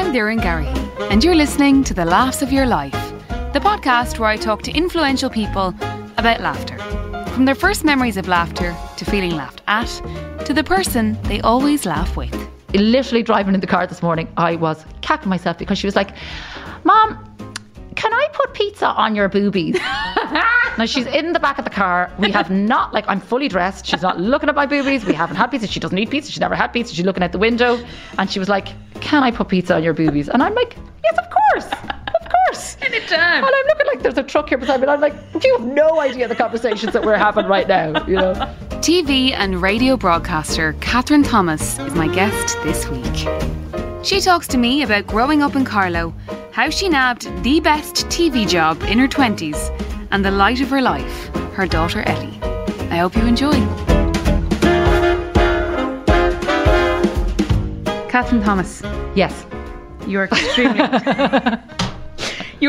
I'm Darren Gary, and you're listening to The Laughs of Your Life, the podcast where I talk to influential people about laughter. From their first memories of laughter, to feeling laughed at, to the person they always laugh with. Literally driving in the car this morning, I was capping myself because she was like, Mom, can I put pizza on your boobies? Now she's in the back of the car. We have not, like, I'm fully dressed. She's not looking at my boobies. We haven't had pizza. She doesn't eat pizza. She's never had pizza. She's looking out the window. And she was like, can I put pizza on your boobies? And I'm like, yes, of course. Of course. Anytime. And I'm looking like there's a truck here beside me. And I'm like, you have no idea the conversations that we're having right now, you know. TV and radio broadcaster Kathryn Thomas is my guest this week. She talks to me about growing up in Carlow, how she nabbed the best TV job in her 20s, and the light of her life, her daughter Ellie. I hope you enjoy. Kathryn Thomas. Yes. You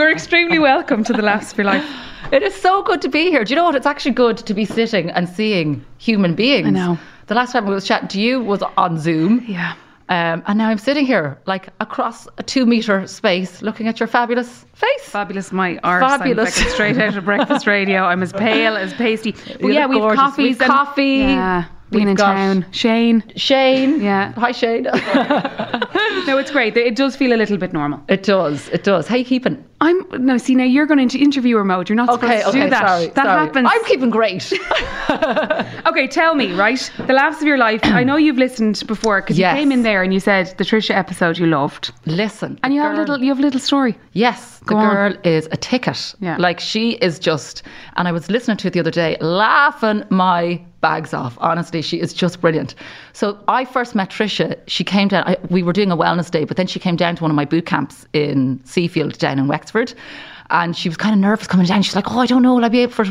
are extremely welcome to The Laughs of Your Life. It is so good to be here. Do you know what? It's actually good to be sitting and seeing human beings. I know. The last time I was chatting to you was on Zoom. Yeah. And now I'm sitting here, like, across a 2-metre space, looking at your fabulous face. Fabulous, my arse. Fabulous. I'm like straight out of breakfast radio. I'm as pale as pasty. But yeah, we've coffee. We've coffee. Yeah. Being in town. Shane. Yeah. Hi, Shane. No, it's great. It does feel a little bit normal. It does. How are you keeping? Now you're going into interviewer mode. You're not supposed to do that. Sorry. Happens. I'm keeping great. Okay, tell me, right? The Laughs of Your Life. I know you've listened before because you came in there and you said the Trisha episode you loved. Listen. And you have a little story. Yes. Go the girl on. Is a ticket. Yeah. Like, she is just, and I was listening to it the other day, laughing my bags off. Honestly, she is just brilliant. So I first met Trisha. She came down. We were doing a wellness day, but then she came down to one of my boot camps in Seafield down in Wexford. And she was kind of nervous coming down. She's like, I don't know. Will I be able for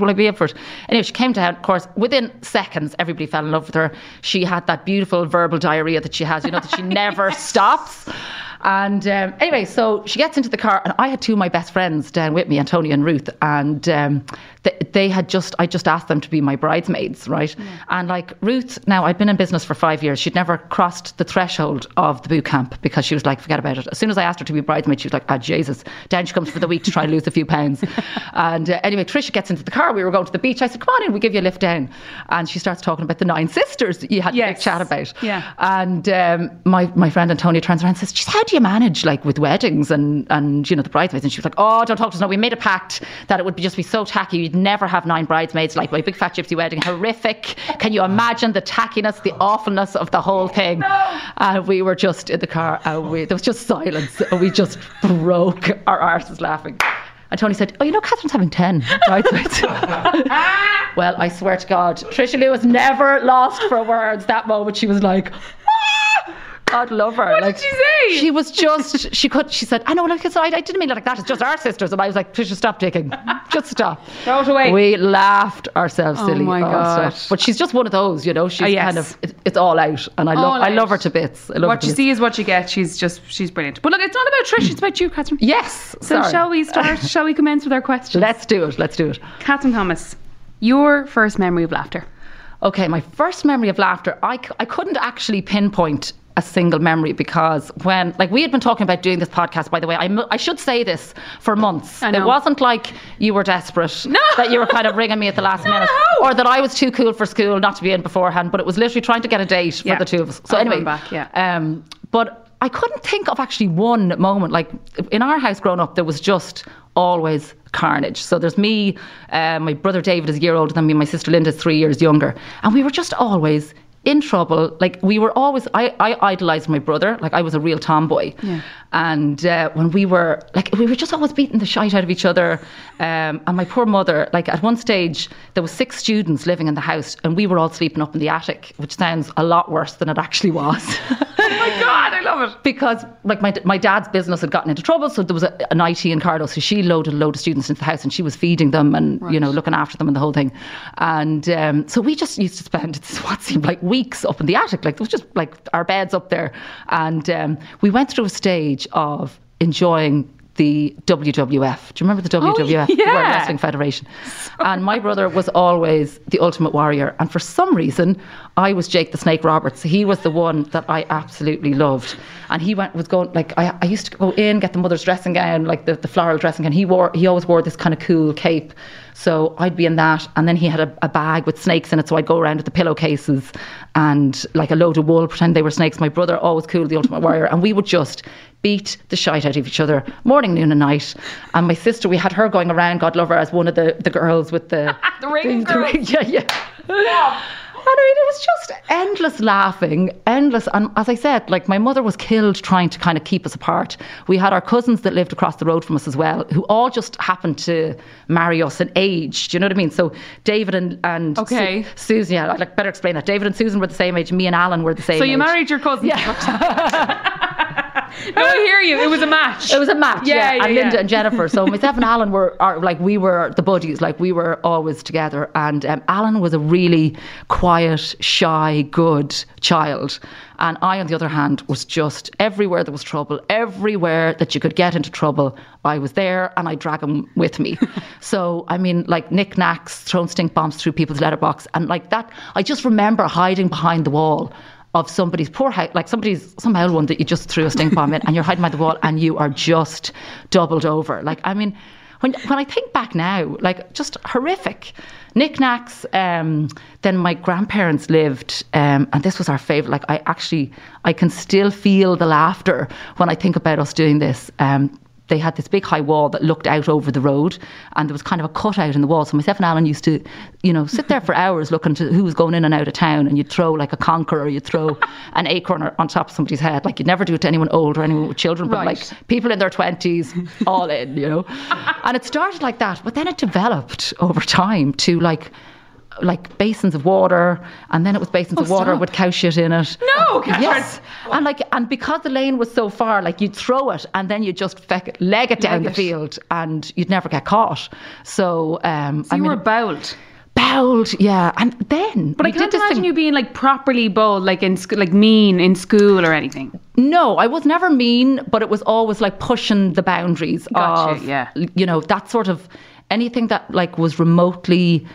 it? Anyway, she came down. Of course, within seconds, everybody fell in love with her. She had that beautiful verbal diarrhea that she has, you know, that she never stops. And anyway, so she gets into the car and I had two of my best friends down with me, Antonia and Ruth. And I just asked them to be my bridesmaids, right? Yeah. And like Ruth, now I'd been in business for 5 years. She'd never crossed the threshold of the boot camp because she was like, forget about it. As soon as I asked her to be bridesmaid, she was like, Jesus. Down she comes for the week to try and lose a few pounds. And anyway, Trisha gets into the car. We were going to the beach. I said, come on in, we'll give you a lift down. And she starts talking about the 9 sisters that you had a big chat about. Yeah. And my friend Antonia turns around and says, how do you manage, like, with weddings and you know, the bridesmaids? And she was like, don't talk to us. No, we made a pact that it would be so tacky. You'd never have 9 bridesmaids, like my big fat gypsy wedding. Horrific. Can you imagine the tackiness, the awfulness of the whole thing? No. And we were just in the car. And there was just silence. And we just broke our arses laughing. And Tony said, you know, Kathryn's having 10 bridesmaids. Well, I swear to God, Trisha Lewis never lost for words. That moment she was like, God love her. What did she say? She was just, she said, I know, like, I didn't mean it like that. It's just our sisters. And I was like, Trisha, stop digging. Just stop. Throw it away. We laughed ourselves silly. Oh my God. Stuff. But she's just one of those, you know, she's kind of, it's all out. And I love her to bits. What you see is what you get. She's brilliant. But look, it's not about Trisha, it's about you, Kathryn. Yes. So shall we start? Shall we commence with our questions? Let's do it. Kathryn Thomas, your first memory of laughter. Okay, my first memory of laughter, I couldn't actually pinpoint a single memory because when, like, we had been talking about doing this podcast, by the way, I should say this, for months. It wasn't like you were desperate, that you were kind of ringing me at the last minute, or that I was too cool for school not to be in beforehand, but it was literally trying to get a date for the two of us. So anyway, but I couldn't think of actually one moment. Like, in our house growing up, there was just always carnage. So there's me, my brother David is a year older than me, my sister Linda is 3 years younger, and we were just always in trouble. Like, we were always, I idolised my brother. Like, I was a real tomboy. Yeah. And when we were, like, we were just always beating the shite out of each other. And my poor mother, like, at one stage, there were 6 students living in the house and we were all sleeping up in the attic, which sounds a lot worse than it actually was. Oh my God, I love it. Because, like, my dad's business had gotten into trouble, so there was an IT in Carlow, so she loaded a load of students into the house and she was feeding them and, you know, looking after them and the whole thing. And so we just used to spend what seemed like weeks up in the attic. Like, there was just, like, our beds up there. And we went through a stage of enjoying the WWF. Do you remember the WWF? Oh, yeah. The World Wrestling Federation. And my brother was always the Ultimate Warrior. And for some reason, I was Jake the Snake Roberts. He was the one that I absolutely loved. And he was going, I used to go in, get the mother's dressing gown, like the floral dressing gown. He always wore this kind of cool cape. So I'd be in that, and then he had a bag with snakes in it, so I'd go around with the pillowcases and like a load of wool, pretend they were snakes. My brother, always cool, the Ultimate Warrior, and we would just beat the shite out of each other, morning, noon and night. And my sister, we had her going around, God love her, as one of the girls with the... the ring girl. Yeah. And I mean, it was just endless laughing, endless. And as I said, like, my mother was killed trying to kind of keep us apart. We had our cousins that lived across the road from us as well, who all just happened to marry us in age. Do you know what I mean? So David and Susan, yeah, I'd better explain that. David and Susan were the same age. Me and Alan were the same age. So you married your cousins. Yeah. No, I hear you. It was a match. It was a match, yeah. And Linda and Jennifer. So myself and Alan were the buddies. Like, we were always together. And Alan was a really quiet, shy, good child. And I, on the other hand, was just everywhere there was trouble, everywhere that you could get into trouble, I was there, and I drag him with me. So, I mean, like, knickknacks, thrown stink bombs through people's letterbox. And like that, I just remember hiding behind the wall of somebody's poor house, like somebody's, some old one that you just threw a stink bomb in, and you're hiding by the wall, and you are just doubled over. Like, I mean, when I think back now, like, just horrific. Knickknacks. Then my grandparents lived, and this was our favourite. Like, I can still feel the laughter when I think about us doing this. They had this big high wall that looked out over the road, and there was kind of a cutout in the wall. So myself and Alan used to, you know, sit there for hours looking to who was going in and out of town, and you'd throw like a conker, or you'd throw an acorn on top of somebody's head. Like, you'd never do it to anyone old or anyone with children, but like people in their 20s, all in, you know. And it started like that, but then it developed over time to like basins of water, and then it was basins of water with cow shit in it. No, Kathryn. Yes. And because the lane was so far, like, you'd throw it and then you'd just leg it down the field, and you'd never get caught. So, you were bowled. Bowled, yeah. And then... But I can't imagine you being like properly bowled, like in like mean in school or anything. No, I was never mean, but it was always like pushing the boundaries you know, that sort of... Anything that like was remotely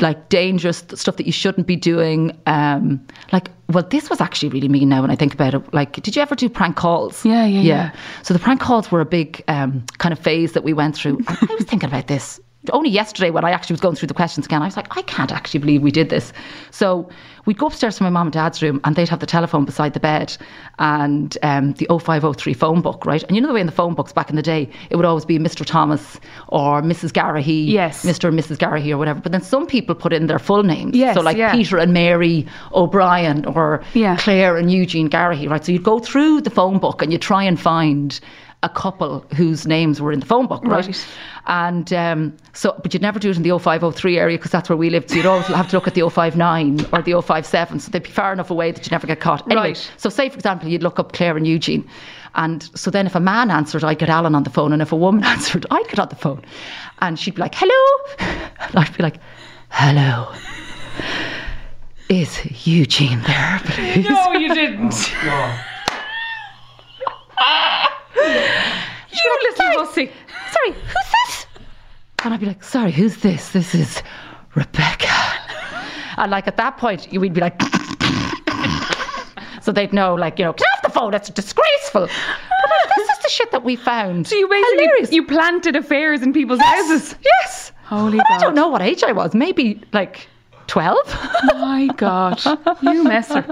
like dangerous, stuff that you shouldn't be doing. This was actually really mean now when I think about it. Like, did you ever do prank calls? Yeah. So the prank calls were a big kind of phase that we went through. I was thinking about this only yesterday when I actually was going through the questions again. I was like, I can't actually believe we did this. So we'd go upstairs to my mum and dad's room, and they'd have the telephone beside the bed, and the 0503 phone book, right? And you know the way in the phone books back in the day, it would always be Mr. Thomas or Mrs. Garrahy, yes. Mr. and Mrs. Garrahy or whatever. But then some people put in their full names. Yes, so like Peter and Mary O'Brien or Claire and Eugene Garrahy, right? So you'd go through the phone book and you'd try and find a couple whose names were in the phone book, right? And but you'd never do it in the 0503 area because that's where we lived, so you'd always have to look at the 059 or the 057, so they'd be far enough away that you'd never get caught. Anyway, so say for example you'd look up Claire and Eugene, and so then if a man answered I'd get Alan on the phone, and if a woman answered I'd get on the phone, and she'd be like, hello, and I'd be like, hello, is Eugene there please? No, you didn't. Oh, you little hussy. Sorry, who's this? And I'd be like, sorry, who's this? This is Rebecca. And like at that point, we'd be like, so they'd know, like, you know, get off the phone, that's disgraceful. But like, this is the shit that we found. So you basically you planted affairs in people's houses. Yes. Holy God. I don't know what age I was. Maybe like 12. My God, you messer.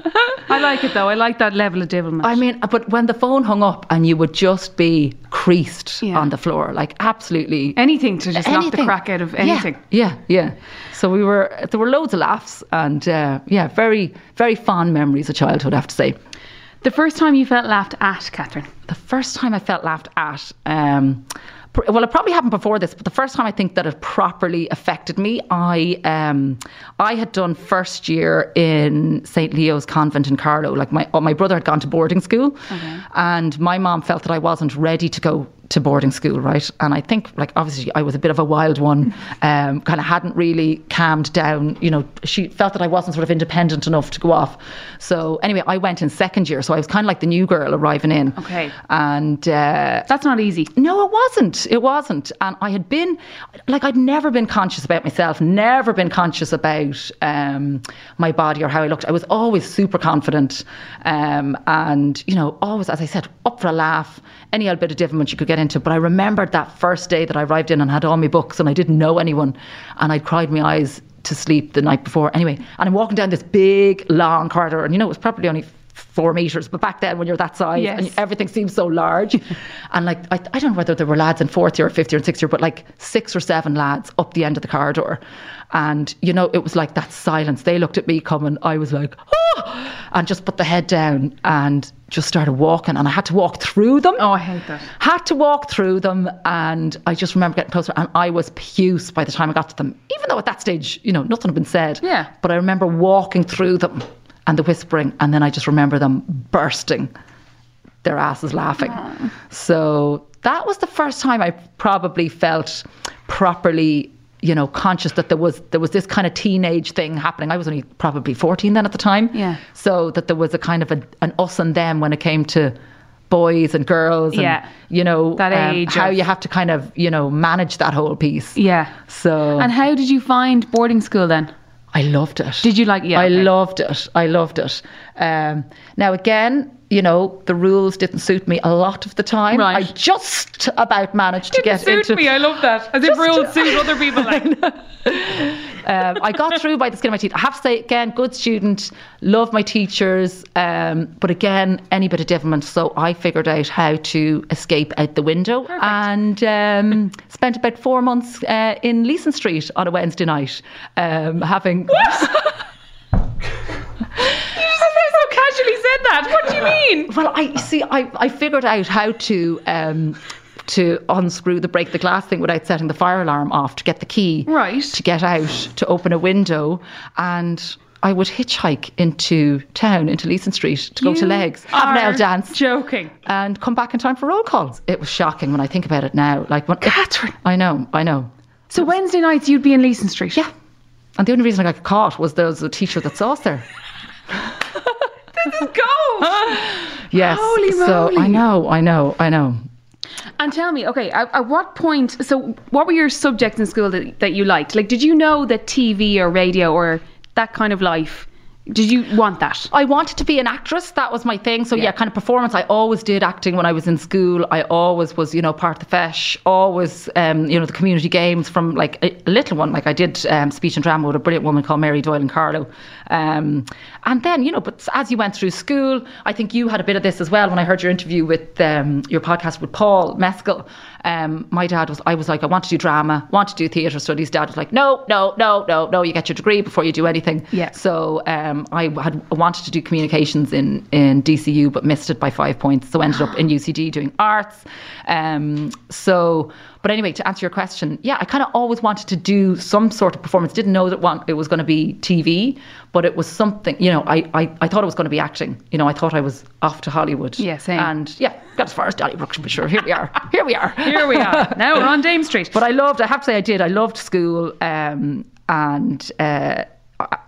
I like it though. I like that level of devilment. I mean, but when the phone hung up and you would just be creased on the floor, like absolutely anything to just knock the crack out of anything. Yeah. So there were loads of laughs, and very, very fond memories of childhood, I have to say. The first time you felt laughed at, Kathryn? The first time I felt laughed at, well, it probably happened before this, but the first time I think that it properly affected me, I had done first year in St. Leo's Convent in Carlow. Like my brother had gone to boarding school, and my mom felt that I wasn't ready to go to boarding school, right? And I think, like, obviously I was a bit of a wild one, kind of hadn't really calmed down, you know, she felt that I wasn't sort of independent enough to go off. So anyway, I went in second year, so I was kind of like the new girl arriving in. Okay. And that's not easy. No, it wasn't. It wasn't. And I had been, like, I'd never been conscious about myself, never been conscious about my body or how I looked. I was always super confident, and, you know, always, as I said, up for a laugh, any old bit of different you could get into. But I remembered that first day that I arrived in and had all my books and I didn't know anyone, and I'd cried my eyes to sleep the night before. Anyway, and I'm walking down this big long corridor, and, you know, it was probably only 4 meters, but back then when you're that size, yes, and everything seems so large, and, like, I don't know whether there were lads in fourth year or fifth year and sixth year, but like 6 or 7 lads up the end of the corridor, and, you know, it was like that silence. They looked at me coming, I was like, oh, and just put the head down and just started walking, and I had to walk through them. Oh, I hate that. Had to walk through them, and I just remember getting closer, and I was puce by the time I got to them, even though at that stage, you know, nothing had been said. Yeah. But I remember walking through them and the whispering, and then I just remember them bursting their asses laughing. Aww. So that was the first time I probably felt properly, you know, conscious that there was this kind of teenage thing happening. I was only probably 14 then at the time. Yeah. So that there was a kind of an us and them when it came to boys and girls, and, yeah, you know, that age, how you have to kind of, you know, manage that whole piece. Yeah. So. And how did you find boarding school then? I loved it. Did you like it? Yeah, I loved it. I loved it. Now, again, you know, the rules didn't suit me a lot of the time. Right. I just about managed to get into... Didn't suit me. I love that. As if rules suit other people. Like. I got through by the skin of my teeth. I have to say, again, good student, love my teachers, but again, any bit of devilment. So I figured out how to escape out the window. Perfect. And spent about 4 months in Leeson Street on a Wednesday night, having... What? Casually said that. What do you mean? Well, I figured out how to unscrew the break the glass thing without setting the fire alarm off, to get the key, right, to get out, to open a window, and I would hitchhike into town, into Leeson Street, to go to Legs, have an ale dance, joking, and come back in time for roll calls. It was shocking when I think about it now. Like, when, Kathryn, I know. So Wednesday nights you'd be in Leeson Street. Yeah, and the only reason I got caught was there was a teacher that saw us there. This is gold. Yes. Holy moly. So I know. And tell me, okay, at what point, so what were your subjects in school that you liked? Like, did you know that TV or radio or that kind of life, did you want that? I wanted to be an actress. That was my thing. So yeah, kind of performance. I always did acting when I was in school. I always was, you know, part of the fesh, always, you know, the community games from like a little one. Like I did speech and drama with a brilliant woman called Mary Doyle in Carlow. And then, you know, but as you went through school, I think you had a bit of this as well. When I heard your interview with your podcast with Paul Mescal, my dad was, I was like, I want to do drama, want to do theatre studies. Dad was like, no, you get your degree before you do anything. Yeah. So, I wanted to do communications in DCU, but missed it by 5 points. So ended up in UCD doing arts. But anyway, to answer your question, yeah, I kind of always wanted to do some sort of performance. Didn't know that it was going to be TV, but it was something, you know, I thought it was going to be acting. You know, I thought I was off to Hollywood. Yeah, same. And yeah, got as far as Donnybrook, for sure. Here we are. Now we're on Dame Street. But I loved school, and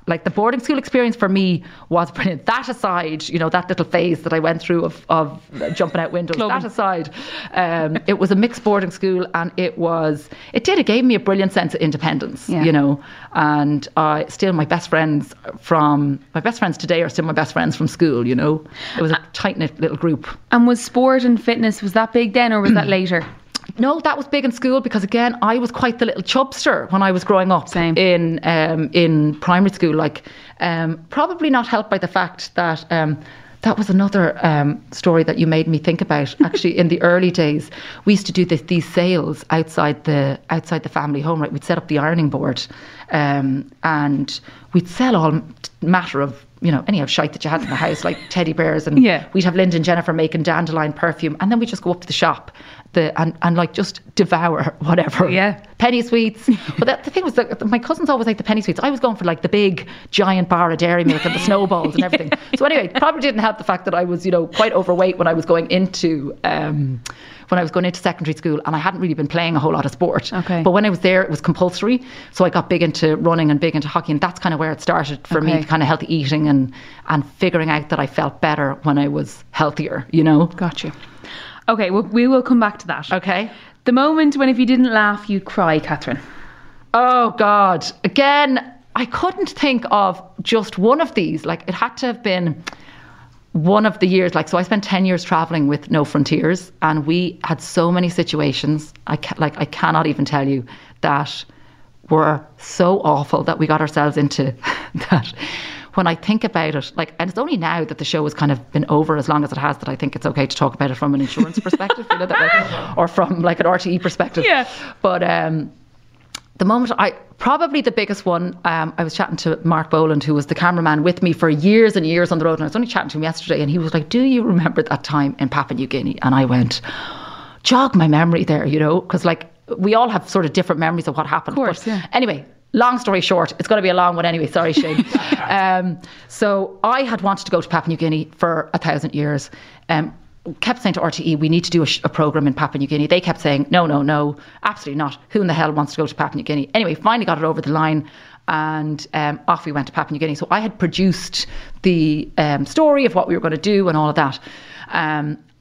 like the boarding school experience for me was brilliant. That aside, you know, that little phase that I went through of jumping out windows, that aside, it was a mixed boarding school, and it gave me a brilliant sense of independence, you know, and still my best friends today are still my best friends from school, you know. It was a tight-knit little group. And was sport and fitness, was that big then or was that later? No, that was big in school because, again, I was quite the little chubster when I was growing up. Same. In primary school. Like, probably not helped by the fact that that was another story that you made me think about. Actually, in the early days, we used to do these sales outside the family home. Right, we'd set up the ironing board, and we'd sell all matter of, you know, any of shite that you had in the house, like teddy bears, and we'd have Linda and Jennifer making dandelion perfume, and then we'd just go up to the shop. and just devour whatever. Yeah. Penny sweets. But that, the thing was that my cousins always ate the penny sweets. I was going for like the big giant bar of dairy milk and the snowballs and everything. So anyway, probably didn't help the fact that I was, you know, quite overweight when I was going into secondary school, and I hadn't really been playing a whole lot of sport. Okay. But when I was there, it was compulsory. So I got big into running and big into hockey, and that's kind of where it started for me, kind of healthy eating and figuring out that I felt better when I was healthier, you know? Gotcha. Okay, well, we will come back to that. Okay. The moment when if you didn't laugh, you'd cry, Kathryn. Oh, God. Again, I couldn't think of just one of these. Like, it had to have been one of the years. Like, so I spent 10 years travelling with No Frontiers, and we had so many situations, I cannot even tell you, that were so awful that we got ourselves into that. When I think about it, like, and it's only now that the show has kind of been over as long as it has that I think it's okay to talk about it from an insurance perspective, you know, that way, or from like an RTE perspective. Yeah. But the moment probably the biggest one, I was chatting to Mark Boland, who was the cameraman with me for years and years on the road, and I was only chatting to him yesterday, and he was like, "Do you remember that time in Papua New Guinea?" And I went, jog my memory there, you know, because like we all have sort of different memories of what happened. Of course, but yeah. Anyway, long story short, it's going to be a long one anyway. Sorry, Shane. So I had wanted to go to Papua New Guinea for 1,000 years. Kept saying to RTE, we need to do a programme in Papua New Guinea. They kept saying, no, absolutely not. Who in the hell wants to go to Papua New Guinea? Anyway, finally got it over the line, and off we went to Papua New Guinea. So I had produced the story of what we were going to do and all of that.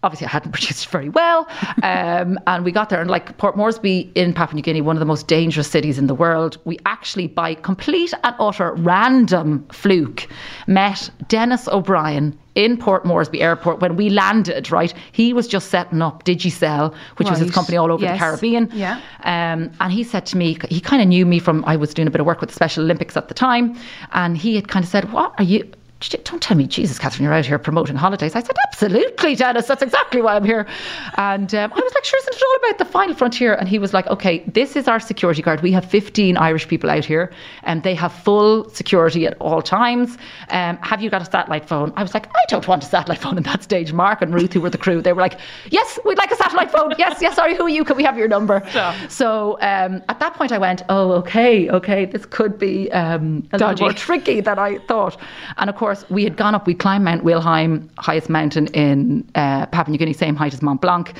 Obviously, I hadn't produced very well. And we got there, and like Port Moresby in Papua New Guinea, one of the most dangerous cities in the world, we actually, by complete and utter random fluke, met Dennis O'Brien in Port Moresby airport when we landed, right? He was just setting up Digicel, which was his company all over the Caribbean. Yeah. And he said to me, he kind of knew me from, I was doing a bit of work with the Special Olympics at the time. And he had kind of said, "What are you... Don't tell me, Jesus, Kathryn, you're out here promoting holidays." I said, "Absolutely, Dennis, that's exactly why I'm here." And I was like, "Sure, isn't it all about the final frontier?" And he was like, "Okay, this is our security guard. We have 15 Irish people out here, and they have full security at all times. Have you got a satellite phone?" I was like, "I don't want a satellite phone at that stage." Mark and Ruth, who were the crew, they were like, "Yes, we'd like a satellite phone. Yes, sorry, who are you? Can we have your number?" Yeah. So at that point I went, "Oh, okay, this could be a little more tricky than I thought." And of course, we had gone up, we climbed Mount Wilhelm, highest mountain in Papua New Guinea, same height as Mont Blanc,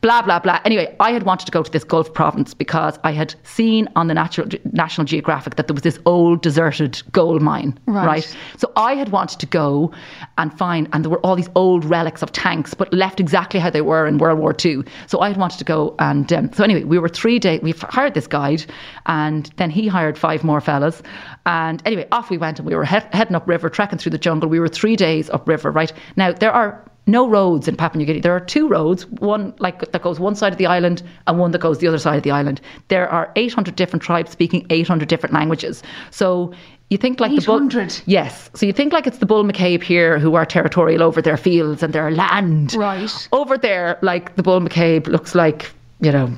blah, blah, blah. Anyway, I had wanted to go to this Gulf province because I had seen on the National Geographic that there was this old deserted gold mine, right? So I had wanted to go and find, and there were all these old relics of tanks, but left exactly how they were in World War II. So I had wanted to go, and so anyway, we were 3 days, we hired this guide, and then he hired 5 more fellas. And anyway, off we went, and we were heading up river, trekking through the jungle. We were 3 days upriver, right? Now, there are no roads in Papua New Guinea. There are 2 roads, one like that goes one side of the island and one that goes the other side of the island. There are 800 different tribes speaking 800 different languages. So you think like 800. Yes. So you think like it's the Bull McCabe here who are territorial over their fields and their land. Right. Over there, like the Bull McCabe looks like, you know,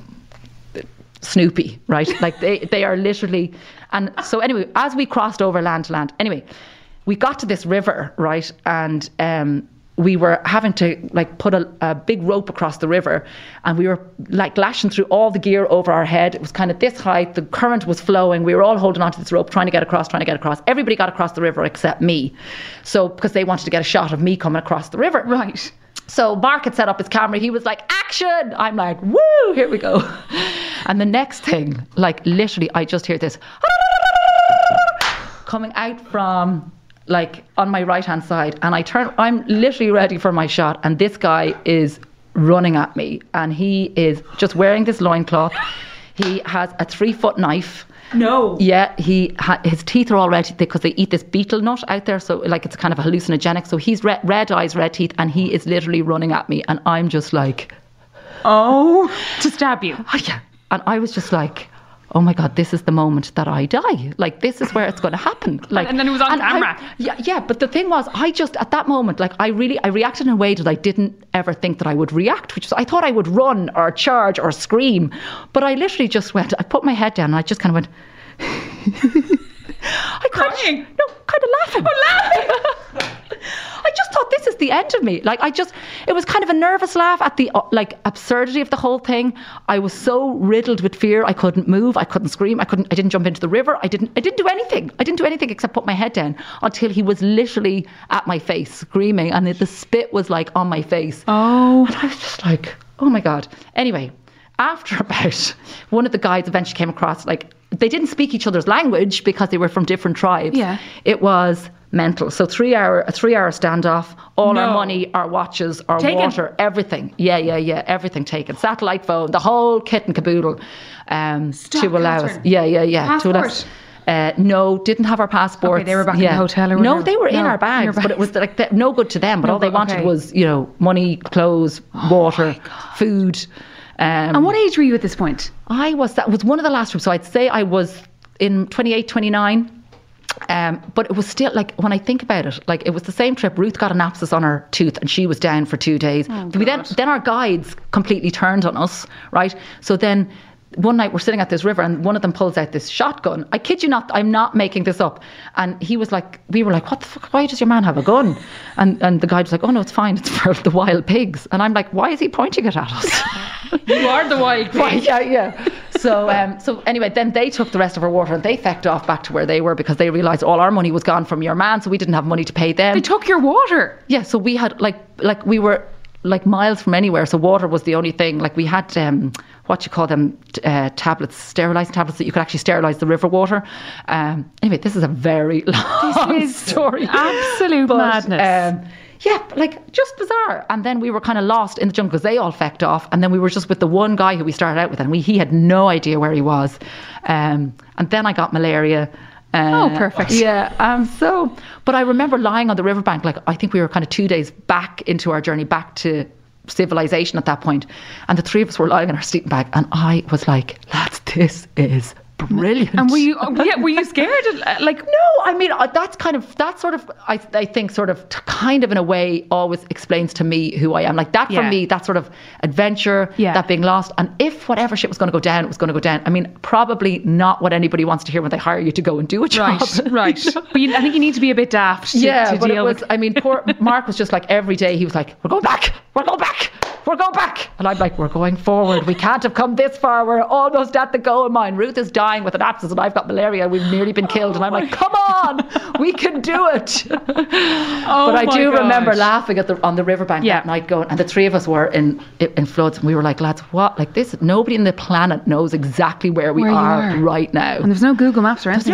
Snoopy, right? Like they are literally. And so anyway, as we crossed over land to land, anyway, we got to this river, right? And we were having to like put a big rope across the river, and we were like lashing through all the gear over our head. It was kind of this height, the current was flowing. We were all holding onto this rope, trying to get across. Everybody got across the river except me. So, because they wanted to get a shot of me coming across the river. Right. So Mark had set up his camera. He was like, "Action!" I'm like, "Woo, here we go." And the next thing, like literally, I just hear this coming out from like on my right hand side, and I turn, I'm literally ready for my shot, and this guy is running at me, and he is just wearing this loincloth. He has a 3-foot knife. No. Yeah, his teeth are all red because they eat this betel nut out there, so like it's kind of a hallucinogenic. So he's red eyes, red teeth, and he is literally running at me, and I'm just like, "Oh," to stab you. Oh, yeah. And I was just like, "Oh my God, this is the moment that I die. Like, this is where it's going to happen." Like, and then it was on camera. Yeah, but the thing was, I just, at that moment, like, I reacted in a way that I didn't ever think that I would react, which was, I thought I would run or charge or scream. But I literally just went, I put my head down, and I just kind of went, I kind of laughing. I just thought oh, this is the end of me. Like, I just, it was kind of a nervous laugh at the, like, absurdity of the whole thing. I was so riddled with fear. I couldn't move. I couldn't scream. I didn't jump into the river. I didn't do anything. I didn't do anything except put my head down until he was literally at my face screaming, and the spit was, like, on my face. Oh. And I was just like, oh my God. Anyway, after about, one of the guys eventually came across, like, they didn't speak each other's language because they were from different tribes. Yeah. It was mental. So a three hour standoff, all our money, our watches, our water, everything. Yeah. Everything taken. Satellite phone, the whole kit and caboodle. Stop, to allow us. Yeah. Passport. To allow us. No, didn't have our passports. Okay, they were back in the hotel or whatever. No, they were in our bags, but it was like no good to them. But all they wanted was, you know, money, clothes, water, food. And what age were you at this point? That was one of the last trips. So I'd say I was in 28, 29. But it was still, like, when I think about it, like, it was the same trip. Ruth got an abscess on her tooth and she was down for 2 days. Oh, but then our guides completely turned on us, right? So then one night we're sitting at this river and one of them pulls out this shotgun. I kid you not, I'm not making this up. And he was like, we were like, what the fuck, why does your man have a gun? And the guy was like, oh no, it's fine, it's for the wild pigs. And I'm like, why is he pointing it at us? You are the wild pig. Yeah. So anyway, then they took the rest of our water and they fecked off back to where they were because they realised all our money was gone from your man, so we didn't have money to pay them. They took your water? Yeah, so we had, like we were, like, miles from anywhere, so water was the only thing. Like, we had what you call them, tablets, sterilising tablets that you could actually sterilise the river water. Anyway, this is a very long story. Absolute madness. Like, just bizarre. And then we were kind of lost in the jungle because they all fecked off, and then we were just with the one guy who we started out with, and he had no idea where he was. And then I got malaria. Perfect. Yeah. But I remember lying on the riverbank, like, I think we were kind of 2 days back into our journey, back to civilization at that point. And the three of us were lying in our sleeping bag. And I was like, lads, this is brilliant. And were you scared? Like, no, I mean, I think in a way always explains to me who I am. Like, that for me, that sort of adventure, that being lost. And if whatever shit was going to go down, it was going to go down. I mean, probably not what anybody wants to hear when they hire you to go and do a job. Right. You know? But I think you need to be a bit daft to deal with. I mean, poor Mark was just like, every day he was like, we're going back. And I'm like, we're going forward. We can't have come this far. We're almost at the goal mine. Ruth is dying with an abscess and I've got malaria. We've nearly been killed. And I'm like, come on, we can do it. But I do remember laughing on the riverbank that night going, and the three of us were in floods. And we were like, lads, what? Like this, nobody on the planet knows exactly where we are right now. And there's no Google Maps or anything.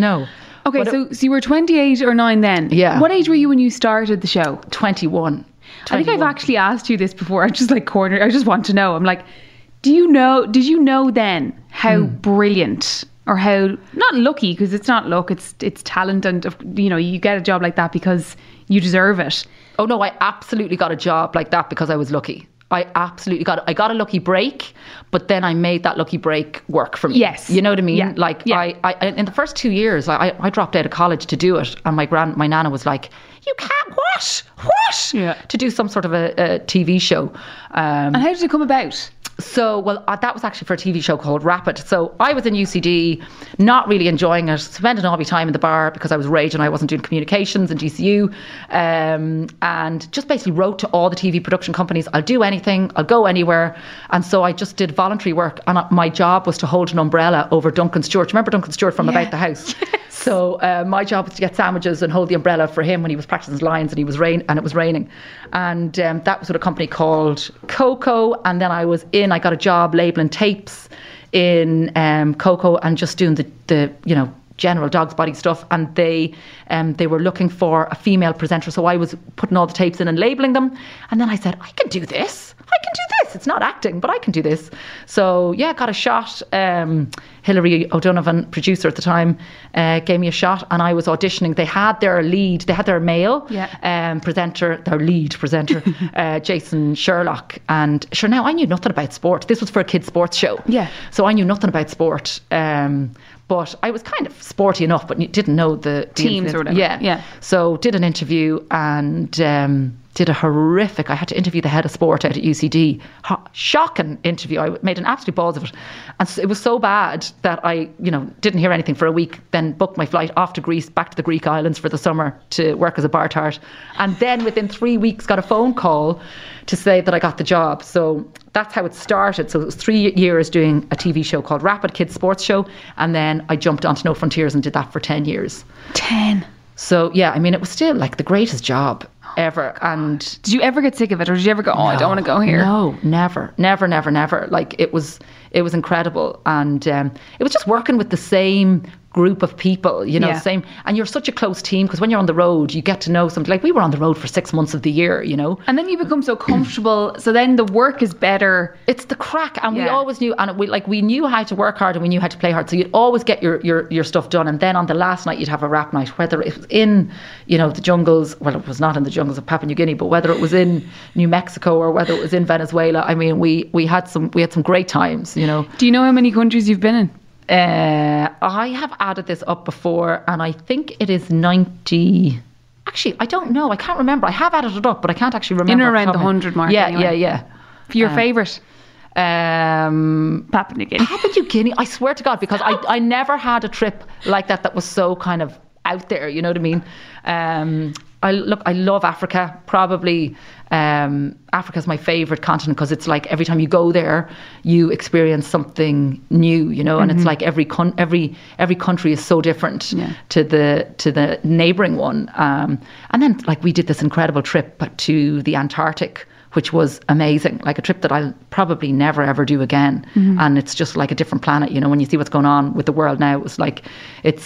No. Okay, but so you were 28 or 9 then. Yeah. What age were you when you started the show? 21. I think I've actually asked you this before. I'm just like cornered. I just want to know. I'm like, did you know then how brilliant or how not lucky, because it's not luck, it's talent, and, you know, you get a job like that because you deserve it. Oh no, I absolutely got a job like that because I was lucky. I got a lucky break, but then I made that lucky break work for me. Yes. You know what I mean? Yeah. Like, yeah. I in the first 2 years, I dropped out of college to do it. And my nana was like, you can't, what? Yeah. To do some sort of a TV show. And how did it come about? So, that was actually for a TV show called Rapid. So I was in UCD, not really enjoying it, spending all my time in the bar because I was raging. I wasn't doing communications and DCU, and just basically wrote to all the TV production companies, I'll do anything, I'll go anywhere. And so I just did voluntary work, and my job was to hold an umbrella over Duncan Stewart. Remember Duncan Stewart from About the House? Yes. So my job was to get sandwiches and hold the umbrella for him when he was practicing his lines, and it was raining. And that was with a company called Coco, and then I got a job labelling tapes in Coco and just doing the you know, general dog's body stuff. And they were looking for a female presenter, so I was putting all the tapes in and labelling them. And then I said, I can do this. It's not acting, but I can do this. So yeah, got a shot. Hilary O'Donovan, producer at the time, gave me a shot, and I was auditioning. They had their lead, their lead presenter, Jason Sherlock. And sure, now I knew nothing about sport. This was for a kids' sports show. Yeah. So I knew nothing about sport. But I was kind of sporty enough, but didn't know the teams or whatever. Yeah. So did an interview and did a horrific, I had to interview the head of sport out at UCD, shocking interview. I made an absolute balls of it. And so it was so bad that I, you know, didn't hear anything for a week, then booked my flight off to Greece, back to the Greek islands for the summer to work as a bar tart. And then within 3 weeks got a phone call to say that I got the job. So that's how it started. So it was 3 years doing a TV show called Rapid Kids Sports Show. And then I jumped onto No Frontiers and did that for 10 years. 10. So, yeah, I mean, it was still like the greatest job ever. And did you ever get sick of it, or did you ever go, oh, no, I don't want to go here? No, never. Like, it was incredible. And it was just working with the same group of people, you know, yeah, same. And you're such a close team, because when you're on the road, you get to know something. Like, we were on the road for 6 months of the year, you know. And then you become so comfortable, so then the work is better. It's the crack. And yeah, we always knew, and we knew how to work hard and we knew how to play hard. So you'd always get your stuff done. And then on the last night, you'd have a rap night, whether it was in, you know, the jungles. Well, it was not in the jungles of Papua New Guinea, but whether it was in New Mexico or whether it was in Venezuela. I mean, we had some great times, you know. Do you know how many countries you've been in? I have added this up before, and I think it is 90. Actually, I don't know. I can't remember. I have added it up, but I can't actually remember. In or around the 100 mark. Yeah, anyway. Yeah. Your favourite? Papua New Guinea. Papua New Guinea, I swear to God, because I never had a trip like that was so kind of out there, you know what I mean? I love Africa. Probably Africa's my favourite continent, because it's like every time you go there, you experience something new, you know. And mm-hmm. It's like every country is so different, yeah, to the neighbouring one. And then like we did this incredible trip to the Antarctic, which was amazing, like a trip that I'll probably never ever do again. Mm-hmm. And it's just like a different planet, you know, when you see what's going on with the world now. It was like, it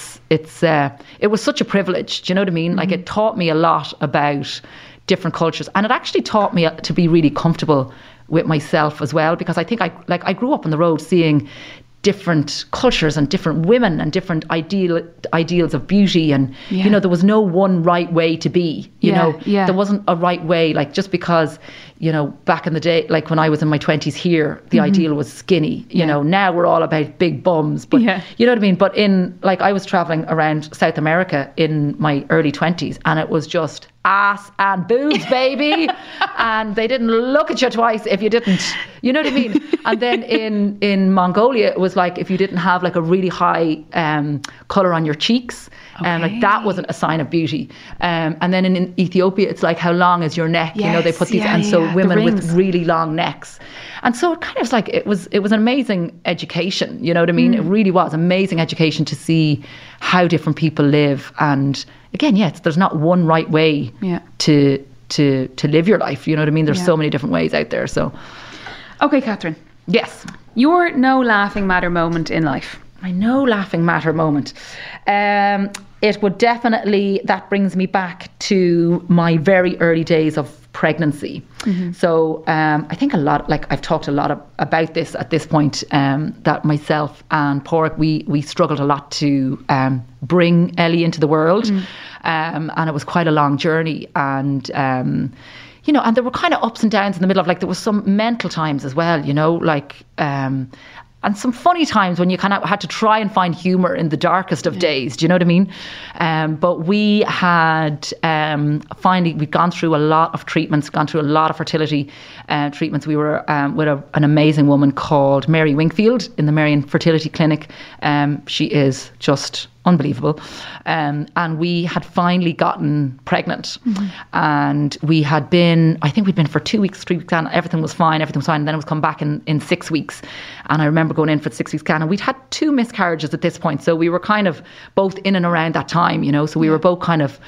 was such a privilege, do you know what I mean? Mm-hmm. Like, it taught me a lot about different cultures, and it actually taught me to be really comfortable with myself as well, because I think I grew up on the road seeing different cultures and different women and different ideals of beauty, and yeah, you know, there was no one right way to be, you yeah, know yeah, there wasn't a right way. Like, just because, you know, back in the day, like when I was in my 20s here, the mm-hmm. ideal was skinny, you yeah, know. Now we're all about big bums, but yeah, you know what I mean. But in, like, I was traveling around South America in my early 20s, and it was just ass and boobs, baby. And they didn't look at you twice if you didn't, you know what I mean? And then in Mongolia, it was like, if you didn't have like a really high colour on your cheeks, okay, like that wasn't a sign of beauty. And then in Ethiopia, it's like, how long is your neck? Yes, you know, they put these, yeah, and so yeah, women with really long necks. And so it kind of was like, it was an amazing education, you know what I mean? Mm. It really was amazing education to see how different people live. And again, yeah, there's not one right way yeah, to live your life, you know what I mean? There's yeah, so many different ways out there. So, okay, Kathryn. Yes. Your no laughing matter moment in life. My no laughing matter moment. It would definitely, that brings me back to my very early days of pregnancy. Mm-hmm. So I think a lot, like I've talked a lot about this at this point, that myself and Pádraic, we struggled a lot to bring Ellie into the world. Mm-hmm. And it was quite a long journey. And you know, and there were kind of ups and downs in the middle of, like, there was some mental times as well, you know, like and some funny times when you kind of had to try and find humour in the darkest of days. Do you know what I mean? But we had finally, we'd gone through a lot of treatments, gone through a lot of fertility treatments. We were with an amazing woman called Mary Wingfield in the Marion Fertility Clinic. She is just unbelievable. And we had finally gotten pregnant. Mm-hmm. And we had been, I think we'd been for 2 weeks, 3 weeks, and everything was fine. And then it was come back in 6 weeks. And I remember going in for the 6 weeks scan, and we'd had 2 miscarriages at this point. So we were kind of both in and around that time, you know, so we were both kind of,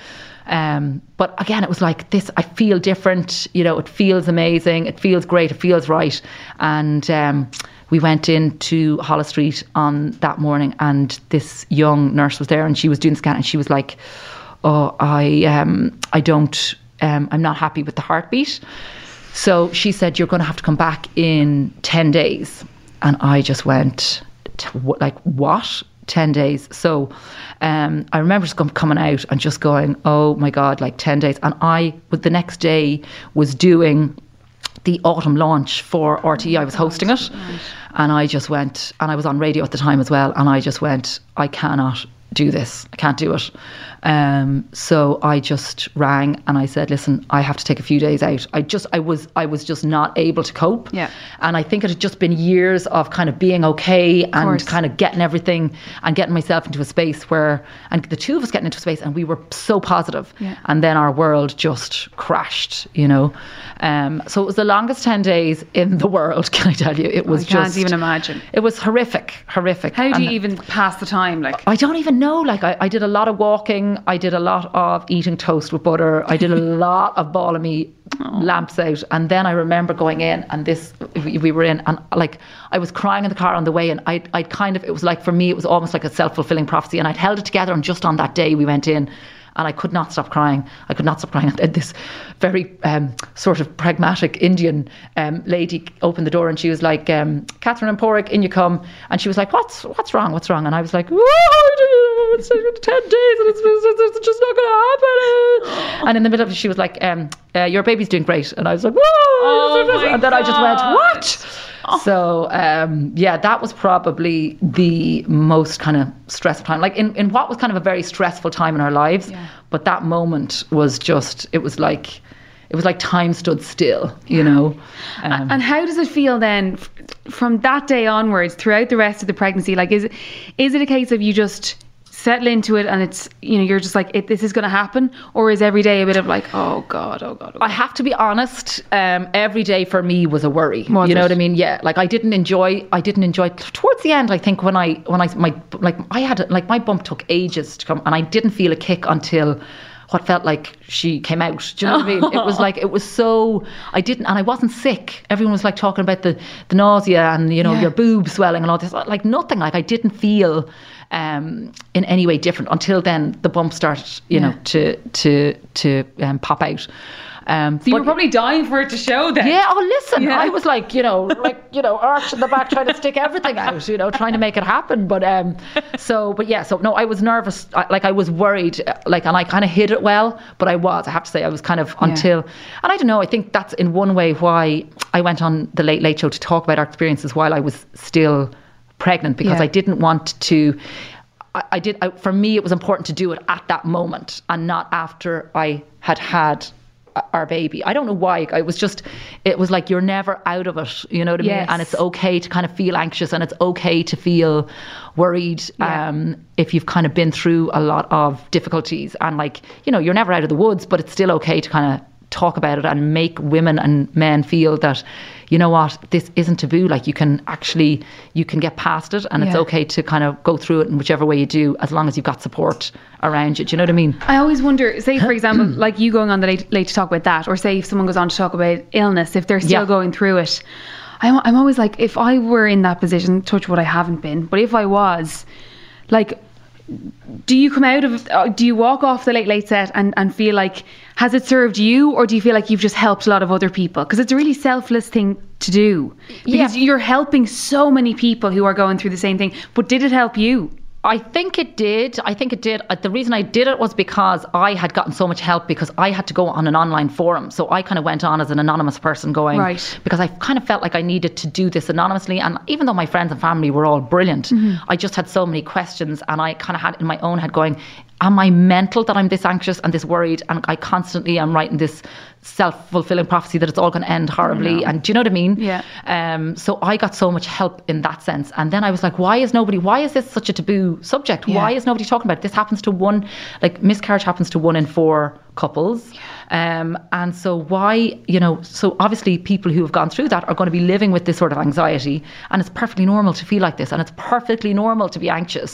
but again, it was like this, I feel different, you know, it feels amazing, it feels great, it feels right. And we went into Hollow Street on that morning, and this young nurse was there, and she was doing the scan, and she was like, oh, I'm not happy with the heartbeat. So she said, you're going to have to come back in 10 days. And I just went, like, what? 10 days. So I remember just coming out and just going, oh my God, like 10 days. And I, the next day, was doing the autumn launch for RTE. I was hosting it. And I just went, and I was on radio at the time as well, and I just went, I cannot do this. I can't do it. So I just rang and I said, listen, I have to take a few days out. I was just not able to cope. Yeah. And I think it had just been years of kind of being okay and kind of getting everything and getting myself into a space where, and the two of us getting into a space, and we were so positive. Yeah. And then our world just crashed, you know. So it was the longest 10 days in the world, can I tell you? It was just... I can't even imagine. It was horrific. How do you even pass the time? Like, I don't even know. Like, I did a lot of walking. I did a lot of eating toast with butter. I did a lot of balmy lamps out. And then I remember going in and we were in, and like I was crying in the car on the way, and I'd kind of, it was like, for me, it was almost like a self-fulfilling prophecy, and I'd held it together, and just on that day we went in and I could not stop crying. And this very sort of pragmatic Indian lady opened the door, and she was like, Kathryn and Pádraic, in you come. And she was like, what's wrong? And I was like, it's 10 days and it's just not going to happen. And in the middle of it, she was like, your baby's doing great. And I was like, whoa. Oh, and then God. I just went, what? Oh. So, that was probably the most kind of stressful time, like in what was kind of a very stressful time in our lives. Yeah. But that moment was just, it was like time stood still, you know. And how does it feel then from that day onwards throughout the rest of the pregnancy? Like, is it a case of you just settle into it and it's, you know, you're just like, this is going to happen? Or is every day a bit of like, oh God. I have to be honest, every day for me was a worry. Was you know it? What I mean? Yeah. Like, I didn't enjoy towards the end. I think my bump took ages to come, and I didn't feel a kick until what felt like she came out. Do you know what I mean? It was like, it was so, I wasn't sick. Everyone was like talking about the nausea and, you know, your boob swelling and all this, like nothing. Like, I didn't feel in any way different until then the bump started, you know, to pop out. So you were probably dying for it to show then. Yeah, I was like, arch in the back, trying to stick everything out, trying to make it happen. But no, I was nervous. I was worried, and I kind of hid it well, but I have to say I was kind of until, and I don't know, I think that's in one way why I went on the Late Late Show to talk about our experiences while I was still pregnant, because I didn't want to... for me, it was important to do it at that moment and not after I had our baby. I don't know why. It was like, you're never out of it, you know what I mean? And it's okay to kind of feel anxious, and it's okay to feel worried if you've kind of been through a lot of difficulties, and you're never out of the woods, but it's still okay to kind of talk about it and make women and men feel that, you know what, this isn't taboo. Like, you can get past it, and it's okay to kind of go through it in whichever way you do, as long as you've got support around you. Do you know what I mean? I always wonder, say for example, like you going on the late to talk about that, or say if someone goes on to talk about illness, if they're still going through it, I'm always like, if I were in that position, touch wood I haven't been, but if I was, like, do you walk off the late set and feel like, has it served you, or do you feel like you've just helped a lot of other people? Because it's a really selfless thing to do, because you're helping so many people who are going through the same thing. But did it help you? I think it did. The reason I did it was because I had gotten so much help, because I had to go on an online forum. So I kind of went on as an anonymous person going, right, because I kind of felt like I needed to do this anonymously. And even though my friends and family were all brilliant, I just had so many questions, and I kind of had in my own head going, am I mental that I'm this anxious and this worried, and I constantly am writing this self-fulfilling prophecy that it's all going to end horribly? And do you know what I mean? Yeah. So I got so much help in that sense. And then I was like, why is this such a taboo subject? Yeah. Why is nobody talking about it? This happens to miscarriage happens to 1 in 4 couples. Yeah. And so why, so obviously people who have gone through that are going to be living with this sort of anxiety, and it's perfectly normal to feel like this, and it's perfectly normal to be anxious,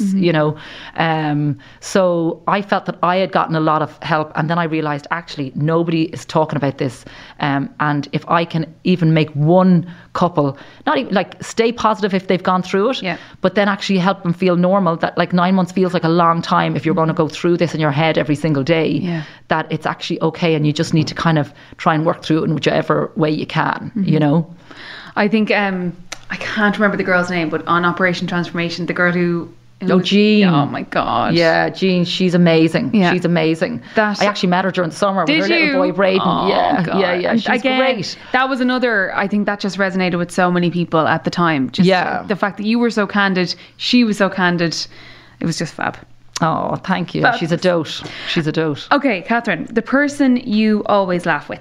so I felt that I had gotten a lot of help, and then I realised actually nobody is talking about this, and if I can even make one couple not even stay positive if they've gone through it, but then actually help them feel normal, that 9 months feels like a long time if you're going to go through this in your head every single day, that it's actually okay, and you just need to kind of try and work through it in whichever way you can. I think I can't remember the girl's name, but on Operation Transformation, the girl who... Oh, Jean. Oh, my God. Yeah, Jean, she's amazing. Yeah. She's amazing. I actually met her during the summer with her little boy, Braden. Oh, yeah. She's great. That was another, I think that just resonated with so many people at the time. Just the fact that you were so candid, she was so candid. It was just fab. Oh, thank you. But she's a dote. She's a dote. Okay, Kathryn, the person you always laugh with.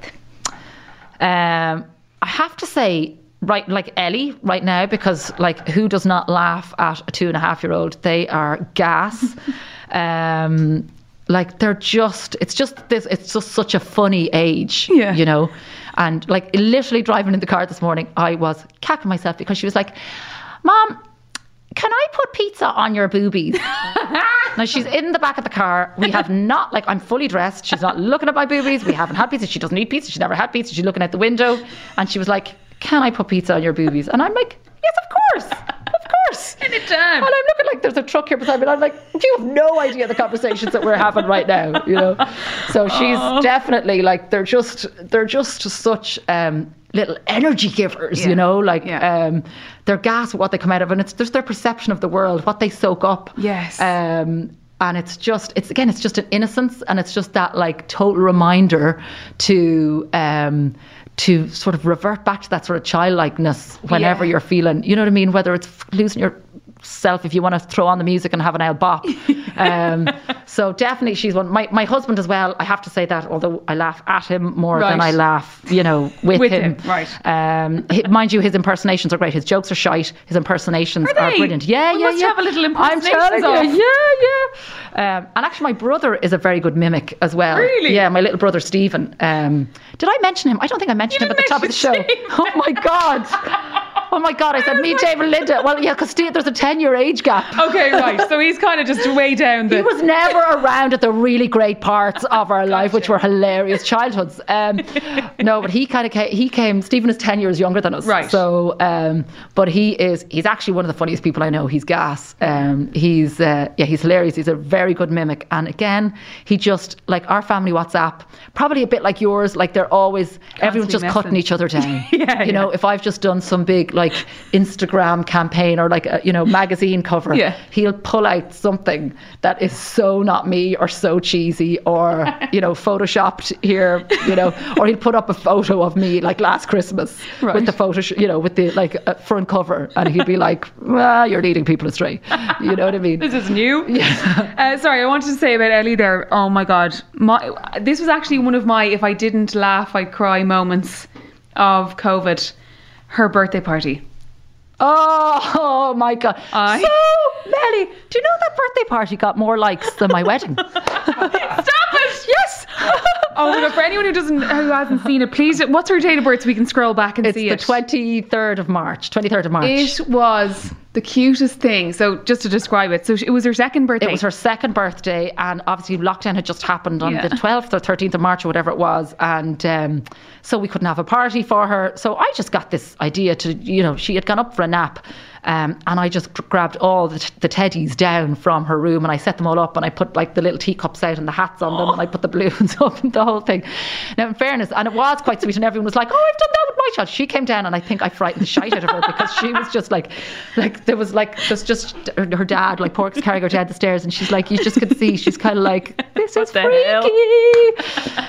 I have to say, right, like Ellie right now, because like who does not laugh at a 2.5-year-old? They are gas. Like they're just, it's just this, it's just such a funny age, yeah, you know. And like literally driving in the car this morning, I was capping myself because she was like, "Mom, can I put pizza on your boobies?" Now she's in the back of the car. We have not, like, I'm fully dressed. She's not looking at my boobies. We haven't had pizza. She doesn't eat pizza. She's never had pizza. She's looking out the window. And she was like, "Can I put pizza on your boobies?" And I'm like, "Yes, of course. Of course. Anytime." And I'm looking like there's a truck here beside me. And I'm like, you have no idea the conversations that we're having right now, you know? So she's definitely like, they're just such, little energy givers, yeah, you know, like, yeah, they're gas at what they come out of, and it's just their perception of the world, what they soak up. Yes. And it's just, it's again, it's just an innocence, and it's just that like total reminder to sort of revert back to that sort of childlikeness whenever, yeah, you're feeling, you know what I mean? Whether it's losing yourself, if you want to throw on the music and have an old bop. So definitely she's one. My husband as well, I have to say that, although I laugh at him more, right, than I laugh, you know, with him. Right. Mind you, his impersonations are great. His jokes are shite. His impersonations are brilliant. Yeah. Have a little impersonation. I'm telling you. Yeah. And actually my brother is a very good mimic as well. Really? Yeah, my little brother Stephen. Did I mention him? I don't think I mentioned him at the top of the show. Oh my God. Oh my God, I said, me, like, Dave and Linda. Well, yeah, because there's a 10-year age gap. Okay, right. So he's kind of just way down there. He was never around at the really great parts of our life, which were hilarious childhoods. No, but he came, Stephen is 10 years younger than us. Right. So, but he's actually one of the funniest people I know. He's gas. He's hilarious. He's a very good mimic. And again, he just, like our family WhatsApp, probably a bit like yours, like they're always, everyone's just cutting each other down. Yeah, you know, if I've just done some big, like Instagram campaign or like a, you know, magazine cover, yeah, he'll pull out something that is so not me or so cheesy or, you know, photoshopped here, you know, or he'll put up a photo of me like last Christmas, right, with the photo, you know, with the like front cover, and he'd be like, "Well, you're leading people astray." You know what I mean? This is new. Yeah. Sorry, I wanted to say about Ellie there. Oh my God, this was actually one of my, if I didn't laugh, I'd cry moments of COVID. Her birthday party. Oh my God. So many. Do you know that birthday party got more likes than my wedding? Stop it. Yes. Oh my God, for anyone who hasn't seen it, please, what's her date of birth so we can scroll back and see it? It's the 23rd of March. It was the cutest thing. So just to describe it, so it was her second birthday. It was her second birthday, and obviously lockdown had just happened on, yeah, the 12th or 13th of March or whatever it was, and so we couldn't have a party for her. So I just got this idea to, you know, she had gone up for a nap, and I just grabbed all the teddies down from her room, and I set them all up, and I put like the little teacups out and the hats on them, and I put the balloons up and the whole thing. Now in fairness, and it was quite sweet, and everyone was like, "Oh, I've done that with my child." She came down, and I think I frightened the shite out of her because she was just like there was like just her dad, like Pork's carrying her down the stairs, and she's like, you just could see she's kind of like, "This is freaky."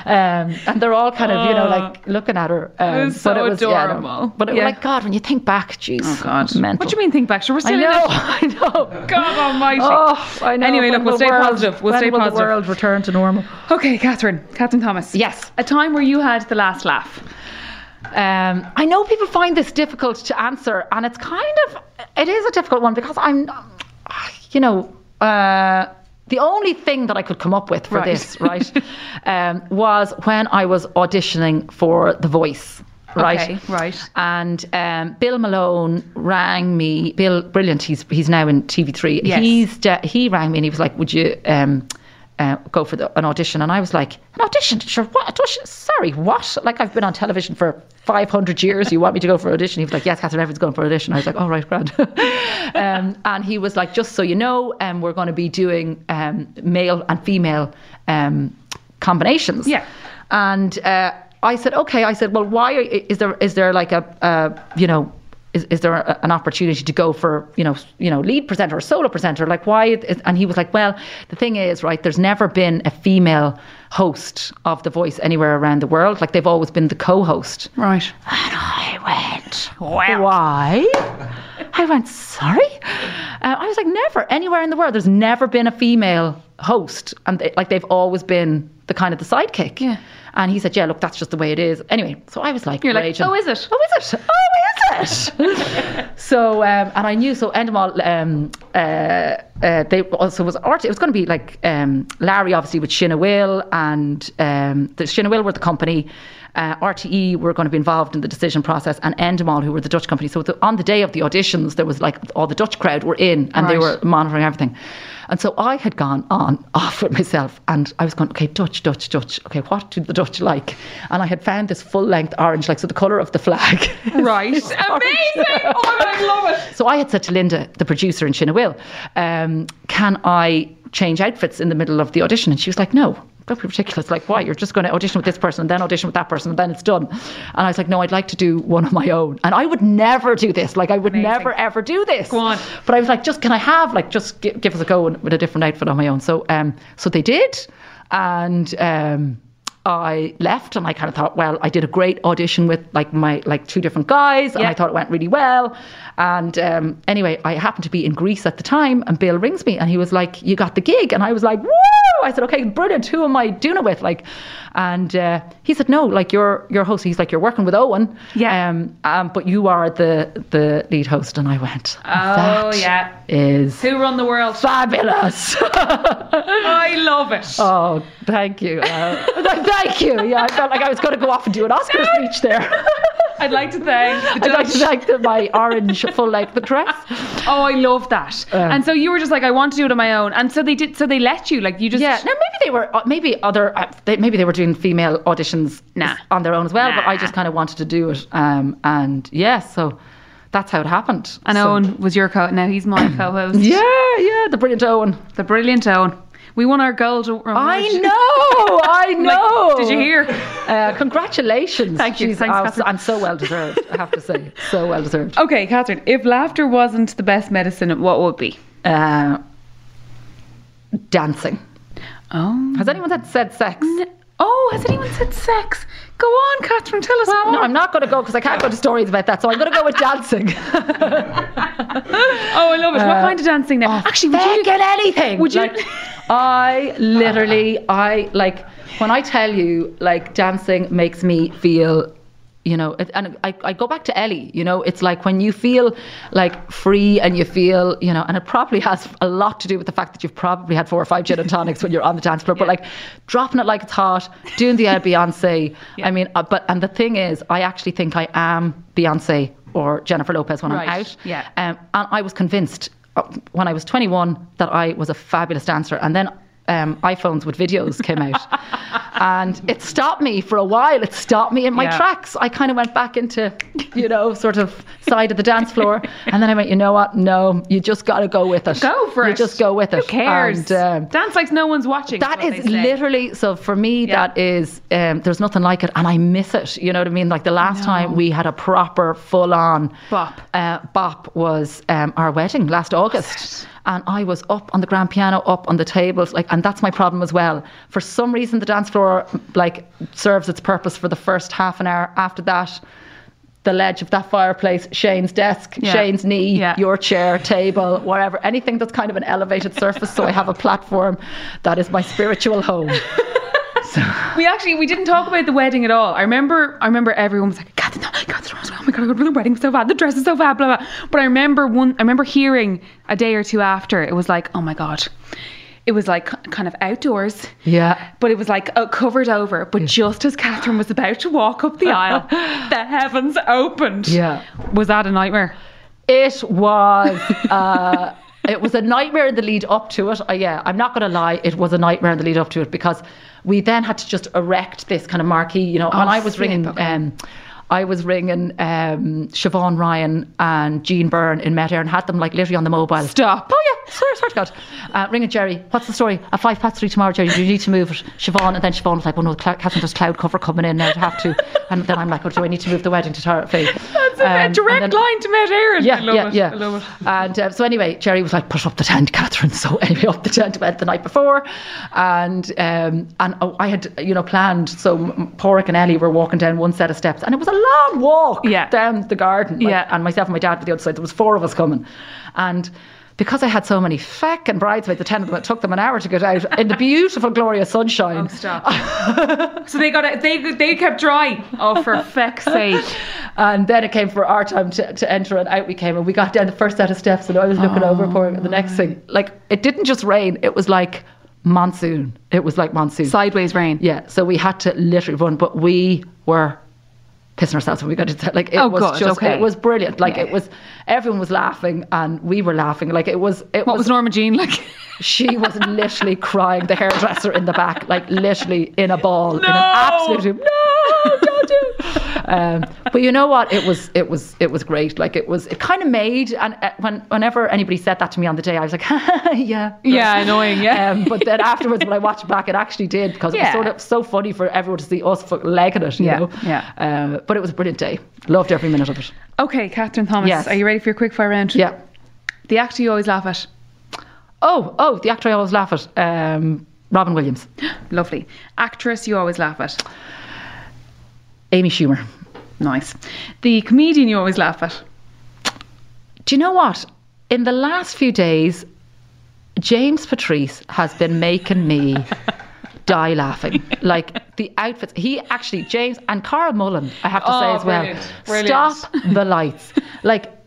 And they're all kind of, you know, like looking at her. It was so adorable. Yeah, no, but it, yeah, was like, God, when you think back, jeez. Oh God, mental. What do you mean think back? Sure, we're still I know. God Almighty. Oh, I know. Anyway, look, we'll stay positive. The world return to normal. Okay, Kathryn Thomas. Yes, a time where you had the last laugh. I know people find this difficult to answer, and it is a difficult one because I'm, you know, the only thing that I could come up with for this, right, was when I was auditioning for The Voice. Right. Okay, right. And Bill Malone rang me. Bill, brilliant. He's now in TV3. Yes. He rang me and he was like, "Would you go for an audition?" And I was like, "An audition? Sure. What audition? Sorry, what? Like, I've been on television for 500 years. You want me to go for an audition?" He was like, "Yes, Kathryn, everyone's going for an audition." I was like, "All right, grand." And he was like, "Just so you know, we're going to be doing male and female combinations." Yeah. And I said, "Okay." I said, "Well, why is there like a you know, is there an opportunity to go for, you know, lead presenter or solo presenter? Like, why?" And he was like, "Well, the thing is, right, there's never been a female host of The Voice anywhere around the world. Like, they've always been the co-host." Right. And I went, "Well, why?" I I went, sorry? I was like, never. Anywhere in the world, there's never been a female host. And they've always been the kind of the sidekick. Yeah. And he said, yeah, look, that's just the way it is. Anyway, so I was like, you're raging. Like, oh, is it? So, and I knew, so Endemol, they also was RTE. It was going to be like Larry, obviously, with Shinnawil, and the Shinnawil were the company. RTE were going to be involved in the decision process, and Endemol, who were the Dutch company. So on the day of the auditions, there was like all the Dutch crowd were in, and they were monitoring everything. And so I had gone on off with myself, and I was going, okay, Dutch. Okay, what do the Dutch like? And I had found this full length orange, like, so the colour of the flag. Right. Amazing. Oh my God, I love it. So I had said to Linda, the producer in Shinnawil, can I change outfits in the middle of the audition? And she was like, no. Don't be ridiculous. Like, why? You're just going to audition with this person and then audition with that person and then it's done. And I was like, no, I'd like to do one of my own. And I would never do this. Like, I would never, ever do this. Go on. But I was like, just, can I have, like, just give us a go with a different outfit on my own. So, so they did. And I left, and I kind of thought, well, I did a great audition with like two different guys, and I thought it went really well. And anyway, I happened to be in Greece at the time, and Bill rings me and he was like, you got the gig. And I was like, woo! I said, okay, brilliant. Who am I doing it with? Like, and he said, no, like your host. He's like, you're working with Owen, but you are the lead host. And I went, is Who Run the World? Fabulous. I love it. Oh, thank you. Thank you. Yeah, I felt like I was going to go off and do an Oscar speech there. I'd like to thank the Dutch. I'd like to thank my orange full length dress. Oh, I love that. And so you were just like, I want to do it on my own. And so they did. So they let you. Like, you just no. Maybe they were doing female auditions on their own as well. But I just kind of wanted to do it. And yeah, so that's how it happened. And so, Owen was your co. Now he's my co-host. Yeah, the brilliant Owen. We won our gold award. I know. Like, did you hear? Congratulations. Thank you. Thanks, Kathryn. I'm so well deserved, I have to say. So well deserved. Okay, Kathryn, if laughter wasn't the best medicine, what would be? Dancing. Oh. Has anyone said sex? Has anyone said sex? Go on, Kathryn, tell us more. No, I'm not going to go because I can't go to stories about that. So I'm going to go with dancing. I love it. What kind of dancing now? Actually, would you get anything? Would you? Like, I like, when I tell you, like, dancing makes me feel, you know, and I go back to Ellie, you know, it's like when you feel like free and you feel, you know, and it probably has a lot to do with the fact that you've probably had 4 or 5 gin and tonics when you're on the dance floor, but like dropping it like it's hot, doing the Beyonce. I mean, and the thing is, I actually think I am Beyonce or Jennifer Lopez when I'm out. Yeah. And I was convinced when I was 21 that I was a fabulous dancer. And then iPhones with videos came out and it stopped me for a while. It stopped me in my tracks. I kind of went back into, you know, sort of side of the dance floor, and then I went, you know what, no, you just got to go with it. Go for it. Who cares? And, dance like no one's watching. That is literally, so for me that is, there's nothing like it, and I miss it, you know what I mean? Like the last time we had a proper full on bop was our wedding last August. And I was up on the grand piano, up on the tables, like, and that's my problem as well. For some reason, the dance floor, like, serves its purpose for the first half an hour. After that, the ledge of that fireplace, Shane's desk, Shane's knee, your chair, table, wherever, anything that's kind of an elevated surface. So I have a platform that is my spiritual home. So. We didn't talk about the wedding at all. I remember everyone was like, Kathryn, oh my God, the wedding was so bad, the dress is so bad, blah, blah. But I remember hearing a day or two after, it was like, oh my God, it was like kind of outdoors. Yeah. But it was like covered over. But just as Kathryn was about to walk up the aisle, the heavens opened. Yeah. Was that a nightmare? It was. It was a nightmare in the lead up to it. I'm not going to lie. It was a nightmare in the lead up to it because we then had to just erect this kind of marquee, you know. And I was ringing Siobhan Ryan and Jean Byrne in Met Éireann and had them like literally on the mobile. Stop. Oh, yeah. swear to God. Ring at Jerry. What's the story? At 3:05 tomorrow, Jerry, you need to move it. Siobhan, and then Siobhan was like, oh no, Catherine, there's cloud cover coming in now, I'd have to. And then I'm like, oh, do I need to move the wedding to Tara Fee? That's a direct line to Met Éireann. Yeah, I love it. And so anyway, Jerry was like, put up the tent, Catherine. So anyway, up the tent went the night before. And I had, planned. So Pádraic and Ellie were walking down one set of steps, and it was a long walk down the garden. And myself and my dad were the other side. There was four of us coming. And because I had so many feckin' bridesmaids, the 10 of them, it took them an hour to get out in the beautiful, glorious sunshine. Oh, stop. So they kept dry. Oh, for feck's sake. And then it came for our time to enter, and out we came, and we got down the first set of steps, and I was looking over for the next thing. Like, it didn't just rain, it was like monsoon. It was like monsoon. Sideways rain. Yeah, so we had to literally run, but we were pissing ourselves when we got into it. It was brilliant. It was, everyone was laughing and we were laughing. What was Norma Jean like? She was literally crying, the hairdresser in the back, literally in a ball, in an absolute no, don't do. But you know what? It was great. It kind of made. And whenever anybody said that to me on the day, I was like, yeah, yeah, annoying, yeah. But then afterwards, when I watched it back, it actually did, because it was sort of so funny for everyone to see us legging it, you know. Yeah. But it was a brilliant day. Loved every minute of it. Okay, Kathryn Thomas, are you ready for your quickfire round? Yeah. The actor you always laugh at. Oh, the actor I always laugh at, Robin Williams. Lovely. Actress you always laugh at. Amy Schumer. Nice. The comedian you always laugh at. Do you know what? In the last few days, James Patrice has been making me die laughing. The outfits. He actually, James and Carl Mullen, I have to say as well. Brilliant. Stop the lights.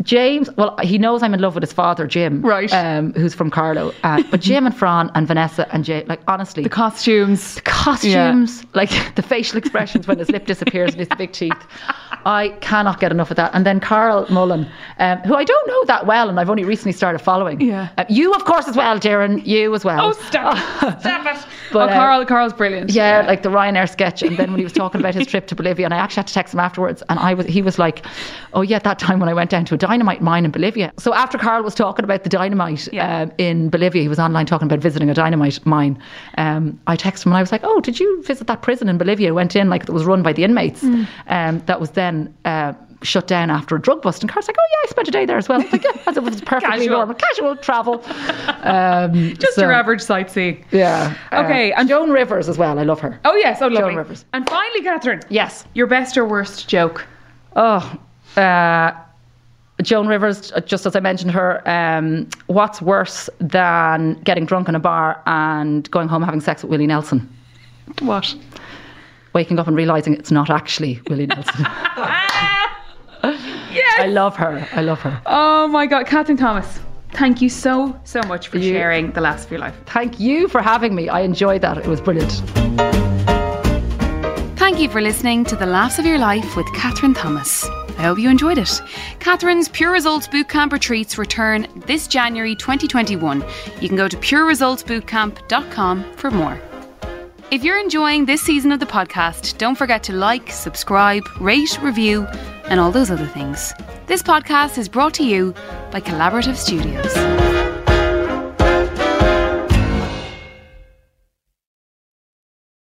James, well, he knows I'm in love with his father, Jim, right? Who's from Carlow. But Jim and Fran and Vanessa and Jay, honestly, the costumes, the facial expressions when his lip disappears and his big teeth. I cannot get enough of that. And then Carl Mullen, who I don't know that well, and I've only recently started following. Yeah, you of course as well, Darren. You as well. Oh, stop it! But, Carl's brilliant. Yeah, the Ryanair sketch. And then when he was talking about his trip to Bolivia, and I actually had to text him afterwards, and he was like, oh yeah, that time when I went down to a dynamite mine in Bolivia. So after Carl was talking about the dynamite in Bolivia, he was online talking about visiting a dynamite mine. I texted him and I was like, oh, did you visit that prison in Bolivia? Went in that was run by the inmates. That was then shut down after a drug bust. And Carl's like, oh yeah, I spent a day there as well. I was like, yeah, as if it was perfectly normal, casual travel. Just your average sightseeing. Yeah. Okay. And Joan Rivers as well. I love her. Oh yes, oh lovely. Joan Rivers. And finally, Kathryn. Yes. Your best or worst joke? Oh, Joan Rivers, just as I mentioned her, what's worse than getting drunk in a bar and going home having sex with Willie Nelson? What? Waking up and realising it's not actually Willie Nelson. Yes! I love her. Oh my God, Kathryn Thomas, thank you so much for sharing the last of your life. Thank you for having me. I enjoyed that. It was brilliant. Thank you for listening to The Laughs of Your Life with Kathryn Thomas. I hope you enjoyed it. Kathryn's Pure Results Bootcamp retreats return this January 2021. You can go to pureresultsbootcamp.com for more. If you're enjoying this season of the podcast, don't forget to like, subscribe, rate, review, and all those other things. This podcast is brought to you by Collaborative Studios.